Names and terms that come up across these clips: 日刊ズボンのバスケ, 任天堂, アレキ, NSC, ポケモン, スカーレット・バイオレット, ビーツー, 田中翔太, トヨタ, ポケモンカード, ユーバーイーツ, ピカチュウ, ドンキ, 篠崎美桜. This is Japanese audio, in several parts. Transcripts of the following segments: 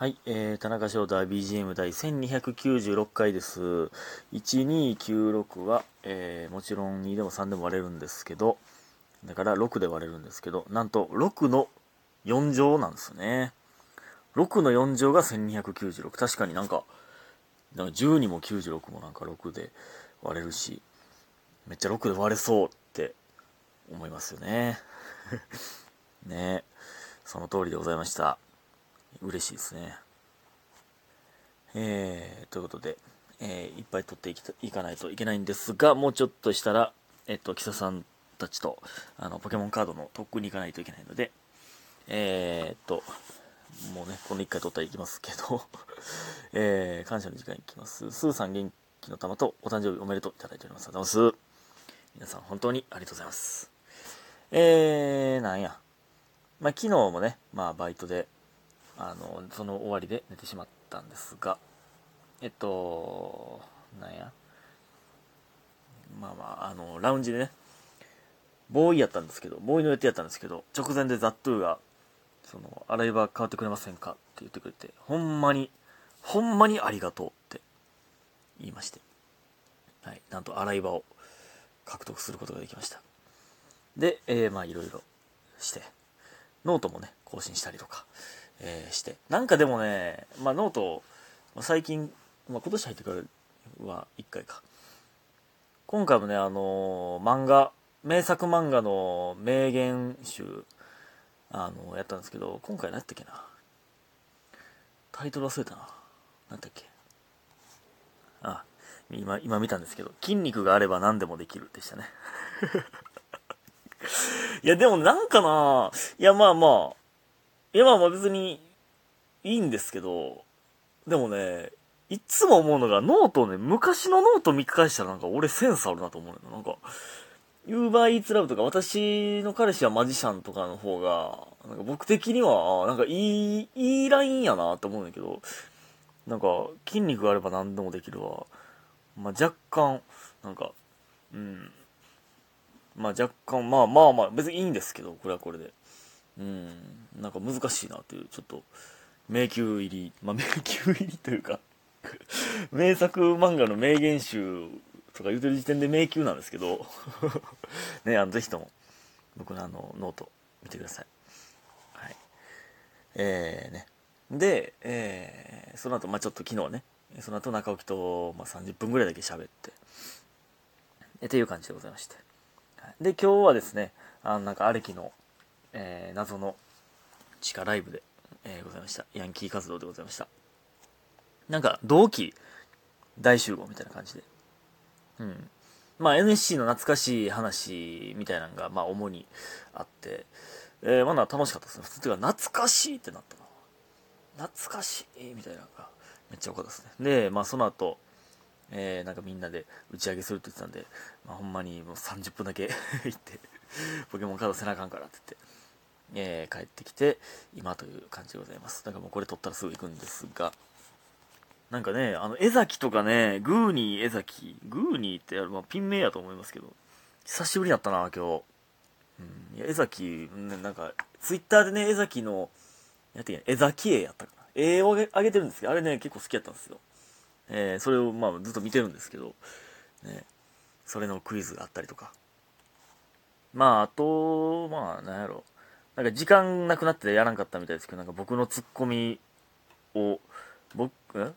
はい、田中翔太 BGM 第1296回です。1296は、もちろん2でも3でも割れるんですけど、だから6で割れるんですけど、なんと6の4乗なんですね。6の4乗が1296。確かになんか12も96もなんか6で割れるし、めっちゃ6で割れそうって思いますよね。ね、その通りでございました。嬉しいですね。ということで、いっぱい撮っていかないといけないんですが、もうちょっとしたら、キサさんたちとポケモンカードの特訓に行かないといけないので、もうね、この1回撮ったらいきますけど、感謝の時間いきます。スーさん元気の玉とお誕生日おめでとういただいております。ありがとうございます。皆さん本当にありがとうございます。昨日もね、バイトで、その終わりで寝てしまったんですが、ラウンジでね、ボーイの予定やったんですけど、直前でザットゥーが、洗い場変わってくれませんかって言ってくれて、ほんまにありがとうって言いまして、はい、なんと洗い場を獲得することができました。で、いろいろして、ノートもね、更新したりとか、してでもね、ノート最近、今年入ってからは1回か、今回もね、名作漫画の名言集やったんですけど、今回何やったっけな、タイトル忘れたな、何だっけ、今見たんですけど、筋肉があれば何でもできるでしたね。いやでも別にいいんですけど、でもね、いつも思うのが、ノートをね、昔のノート見返したら俺センスあるなと思うの。ユーバーイーツラブとか、私の彼氏はマジシャンとかの方が、僕的には、いいラインやなと思うんだけど、筋肉があれば何でもできるわ。若干、別にいいんですけど、これはこれで。難しいなという、ちょっと迷宮入りというか名作漫画の名言集とか言うてる時点で迷宮なんですけどね、ぜひとも僕のノート見てください。はい。で、その後ちょっと昨日ね、その後中置きと30分ぐらいだけ喋ってっていう感じでございまして、で今日はですね、アレキの謎の地下ライブで、ございました。ヤンキー活動でございました。同期大集合みたいな感じで。NSC の懐かしい話みたいなのが、主にあって、楽しかったですね。普通って懐かしいってなったな。懐かしいみたいなのが、めっちゃ良かったですね。で、その後、みんなで打ち上げするって言ってたんで、ほんまにもう30分だけ行って、ポケモンカードせなあかんからって言って。帰ってきて今という感じでございます。もうこれ取ったらすぐ行くんですが、江崎とかね、グーニーってピン名やと思いますけど、久しぶりだったな今日。江崎、ツイッターでね、江崎の江崎絵やったかな、絵をあげてるんですけど、あれね結構好きやったんですよ。それをずっと見てるんですけどね、それのクイズがあったりとか、なんやろ、時間なくなってやらんかったみたいですけど、僕のツッコミを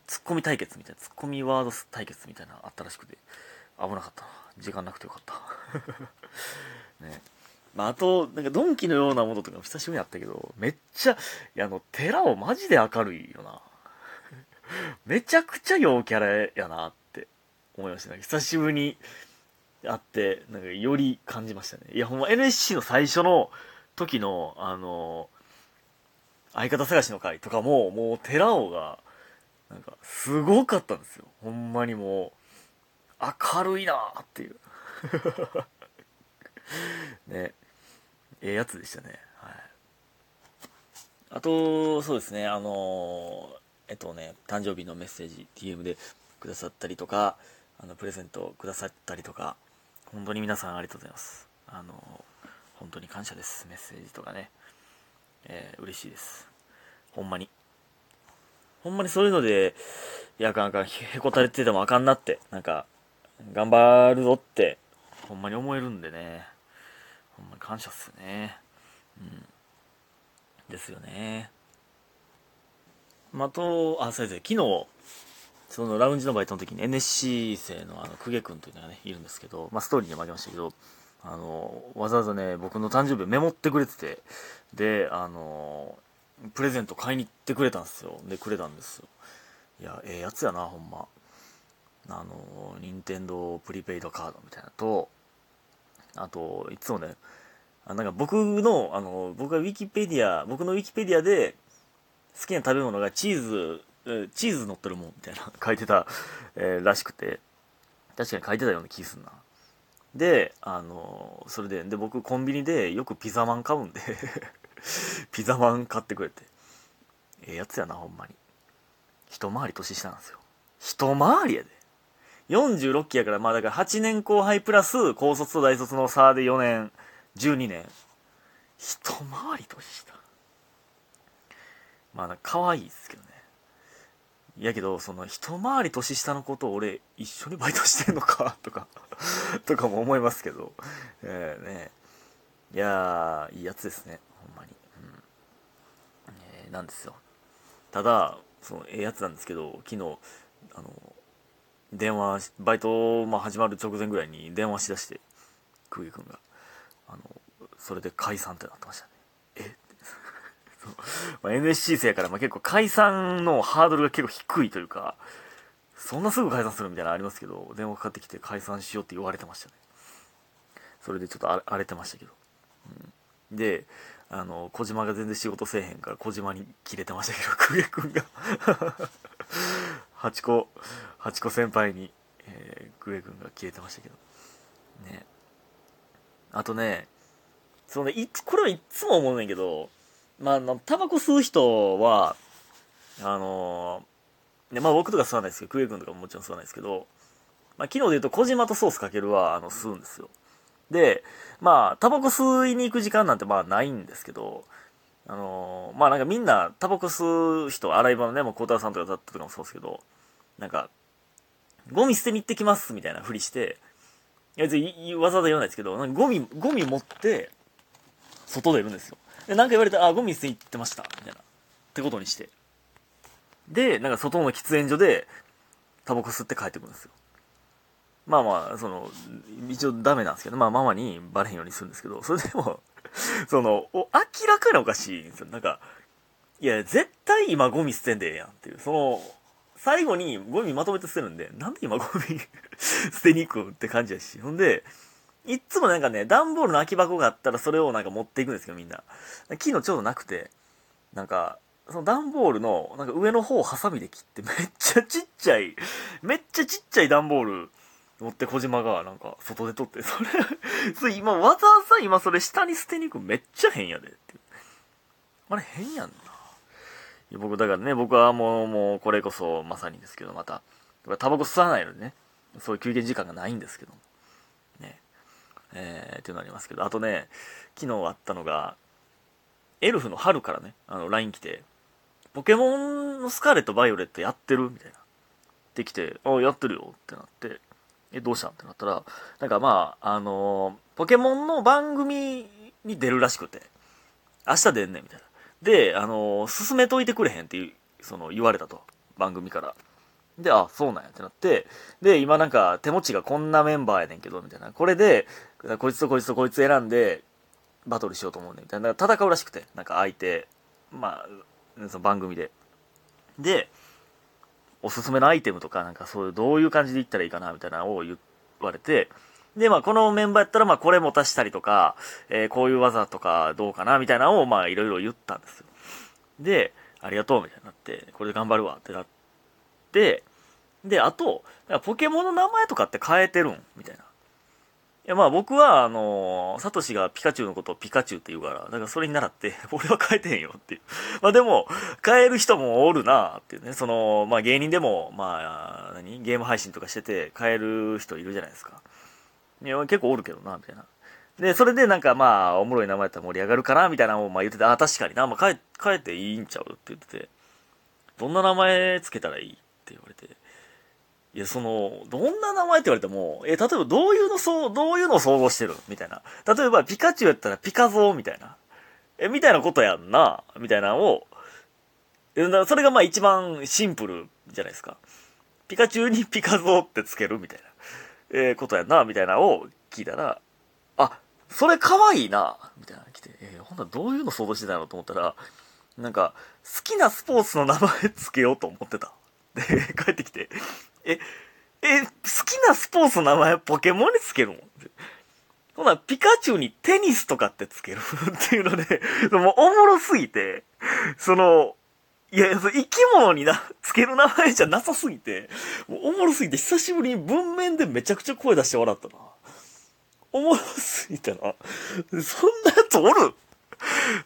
ツッコミ対決みたいな、ツッコミワード対決みたいなのあったらしくて、危なかったな、時間なくてよかったね。ドンキのようなものとかも久しぶりにあったけど、めっちゃ寺尾マジで明るいよな。めちゃくちゃ陽キャラやなって思いました。久しぶりに会ってより感じましたね。いやほんま NSC の最初の時の相方探しの回とかも、もう寺尾がすごかったんですよ。ほんまにもう明るいなーっていうね、やつでしたね。はい。あとそうですね、誕生日のメッセージ DM でくださったりとか、プレゼントをくださったりとか、本当に皆さんありがとうございます。本当に感謝です。メッセージとかね、嬉しいです。ほんまにほんまにそういうので、いや、あかんあかん、へこたれててもあかんなって、なんか、頑張るぞって、ほんまに思えるんでね。ほんまに感謝っすね。うん。ですよね。まあ、先生、昨日、そのラウンジのバイトの時に NSC 生の公家くんというのがね、いるんですけど、まあ、ストーリーにもありましたけど、わざわざね、僕の誕生日をメモってくれてて、で、プレゼント買いに行ってくれたんですよ。で、くれたんですよ。いや、ええやつやな、ほんま。任天堂プリペイドカードみたいなと、あと、いつもね、なんか僕のウィキペディアで、好きな食べ物がチーズ乗ってるもん、みたいな、書いてた、らしくて、確かに書いてたような気すんな。で、それで、僕コンビニでよくピザマン買うんで、ピザマン買ってくれて、ええやつやな、ほんまに。一回り年下なんですよ。一回りやで。46期やから、まあだから8年後輩プラス、高卒と大卒の差で4年、12年。一回り年下。まあ、可愛いですけどね。やけど、その、一回り年下のことを俺、一緒にバイトしてんのか、とか、とかも思いますけど。ね。いやー、いいやつですね。ほんまに。うん。なんですよ。ただ、その、ええやつなんですけど、昨日、バイト、まあ、始まる直前ぐらいに電話しだして、くぎくんが。それで解散ってなってましたね。えまあ、NSC 生やから、まあ、結構解散のハードルが結構低いというか、そんなすぐ解散するみたいなのありますけど、電話かかってきて解散しようって言われてましたね。それでちょっと荒れてましたけど、うん、で小島が全然仕事せえへんから小島にキレてましたけど、久家くんがハチコ先輩に、久家くんがキレてましたけどね。あとね、そのこれはいつも思うねんけど、まあ、タバコ吸う人は、まあ僕とか吸わないですけど、クエ君とかももちろん吸わないですけど、まあ昨日で言うと小島とソースかけるは、吸うんですよ。で、まあ、タバコ吸いに行く時間なんてまあないんですけど、まあなんかみんなタバコ吸う人、洗い場のね、もう孝太郎さんとかだったとかもそうですけど、なんか、ゴミ捨てに行ってきますみたいなふりして、いや別にわざわざ言わないですけど、なんかゴミ持って、外出るんですよ。で、なんか言われて、あ、ゴミ捨てに行ってました、みたいな。ってことにして。で、なんか外の喫煙所で、タバコ吸って帰ってくるんですよ。まあまあ、一応ダメなんですけど、まあママにバレへんようにするんですけど、それでも、明らかにおかしいんですよ。なんか、いや、絶対今ゴミ捨てんでええやんっていう、最後にゴミまとめて捨てるんで、なんで今ゴミ捨てに行くって感じやし。ほんで、いっつもなんかね、段ボールの空き箱があったらそれをなんか持っていくんですけど、みんな。昨日ちょうどなくて、なんか、その段ボールの、なんか上の方をハサミで切って、めっちゃちっちゃい段ボール持って小島がなんか外で取って、それ今わざわざ今それ下に捨てに行くめっちゃ変やでって。あれ変やんな。いや僕だからね、僕はもうこれこそまさにですけど、また、タバコ吸わないのでね、そういう休憩時間がないんですけど。っていうのありますけど、あとね、昨日あったのが、エルフの春からね、LINE 来て、ポケモンのスカーレット・バイオレットやってるみたいな。って来て、あ、やってるよってなって、どうしたってなったら、なんかまあ、ポケモンの番組に出るらしくて、明日出んねんみたいな。で、進めといてくれへんっていう、言われたと、番組から。で、あ、そうなんやってなって、で、今なんか手持ちがこんなメンバーやねんけど、みたいな。これで、こいつとこいつとこいつ選んで、バトルしようと思うねんみたいな。戦うらしくて、なんか相手、まあ、その番組で。で、おすすめのアイテムとか、なんかそういう、どういう感じでいったらいいかな、みたいなのを言われて、で、まあ、このメンバーやったら、まあ、これも足したりとか、こういう技とかどうかな、みたいなのを、まあ、いろいろ言ったんですよ。で、ありがとう、みたいになって、これで頑張るわ、ってなって、で、あと、ポケモンの名前とかって変えてるんみたいな。いや、まあ僕は、サトシがピカチュウのことをピカチュウって言うから、だからそれに倣って、俺は変えてへんよっていう。まあでも、変える人もおるなっていうね。まあ芸人でも、まあ、ゲーム配信とかしてて変える人いるじゃないですか。いや、結構おるけどな、みたいな。で、それでなんかまあ、おもろい名前だったら盛り上がるかな、みたいなのをまあ言ってて、あ、確かにな、まあ変えていいんちゃうって言ってて。どんな名前つけたらいいって言われて、いや、その、どんな名前って言われても、例えばどういうのを想像してるみたいな。例えば、ピカチュウやったらピカゾウみたいな。みたいなことやんな、みたいなのを、それがまあ一番シンプルじゃないですか。ピカチュウにピカゾウってつけるみたいな、ことやんな、みたいなのを聞いたら、あ、それ可愛いな、みたいなの来て、ほんならどういうの想像してたのと思ったら、なんか、好きなスポーツの名前つけようと思ってた。で、帰ってきて、好きなスポーツの名前ポケモンにつけるもん。ほな、ピカチュウにテニスとかってつけるっていうので、もうおもろすぎて、その、いや、生き物につける名前じゃなさすぎて、もうおもろすぎて、久しぶりに文面でめちゃくちゃ声出して笑ったな。おもろすぎてな。そんなやつおる？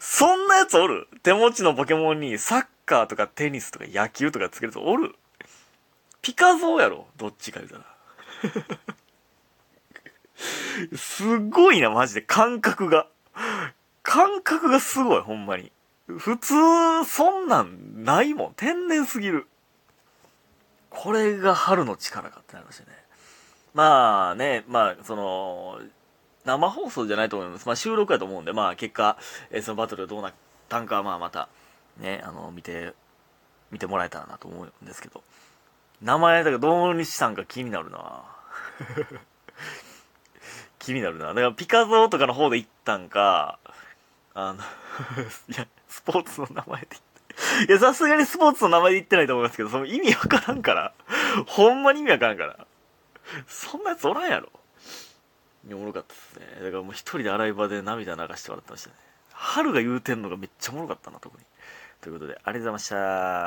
そんなやつおる？手持ちのポケモンにサッカーとかテニスとか野球とかつけるやつおる？ピカゾウやろ、どっちか言うたら。すごいな、マジで。感覚がすごい、ほんまに。普通、そんなんないもん。天然すぎる。これが春の力かってなりましたね。まあね、まあ、その、生放送じゃないと思います。まあ収録やと思うんで、まあ結果、そのバトルがどうなったんかは、まあまた、ね、見てもらえたらなと思うんですけど。名前だけどうにしたんか気になるな。気になるな。だからピカゾーとかの方で行ったんか、いや、スポーツの名前で言って、いや、さすがにスポーツの名前で言ってないと思いますけど、その意味わからんから。ほんまに意味わからんから。そんなやつおらんやろ。おもろかったですね。だからもう一人で洗い場で涙流して笑ってましたね。春が言うてんのがめっちゃおもろかったな、特に。ということで、ありがとうございました。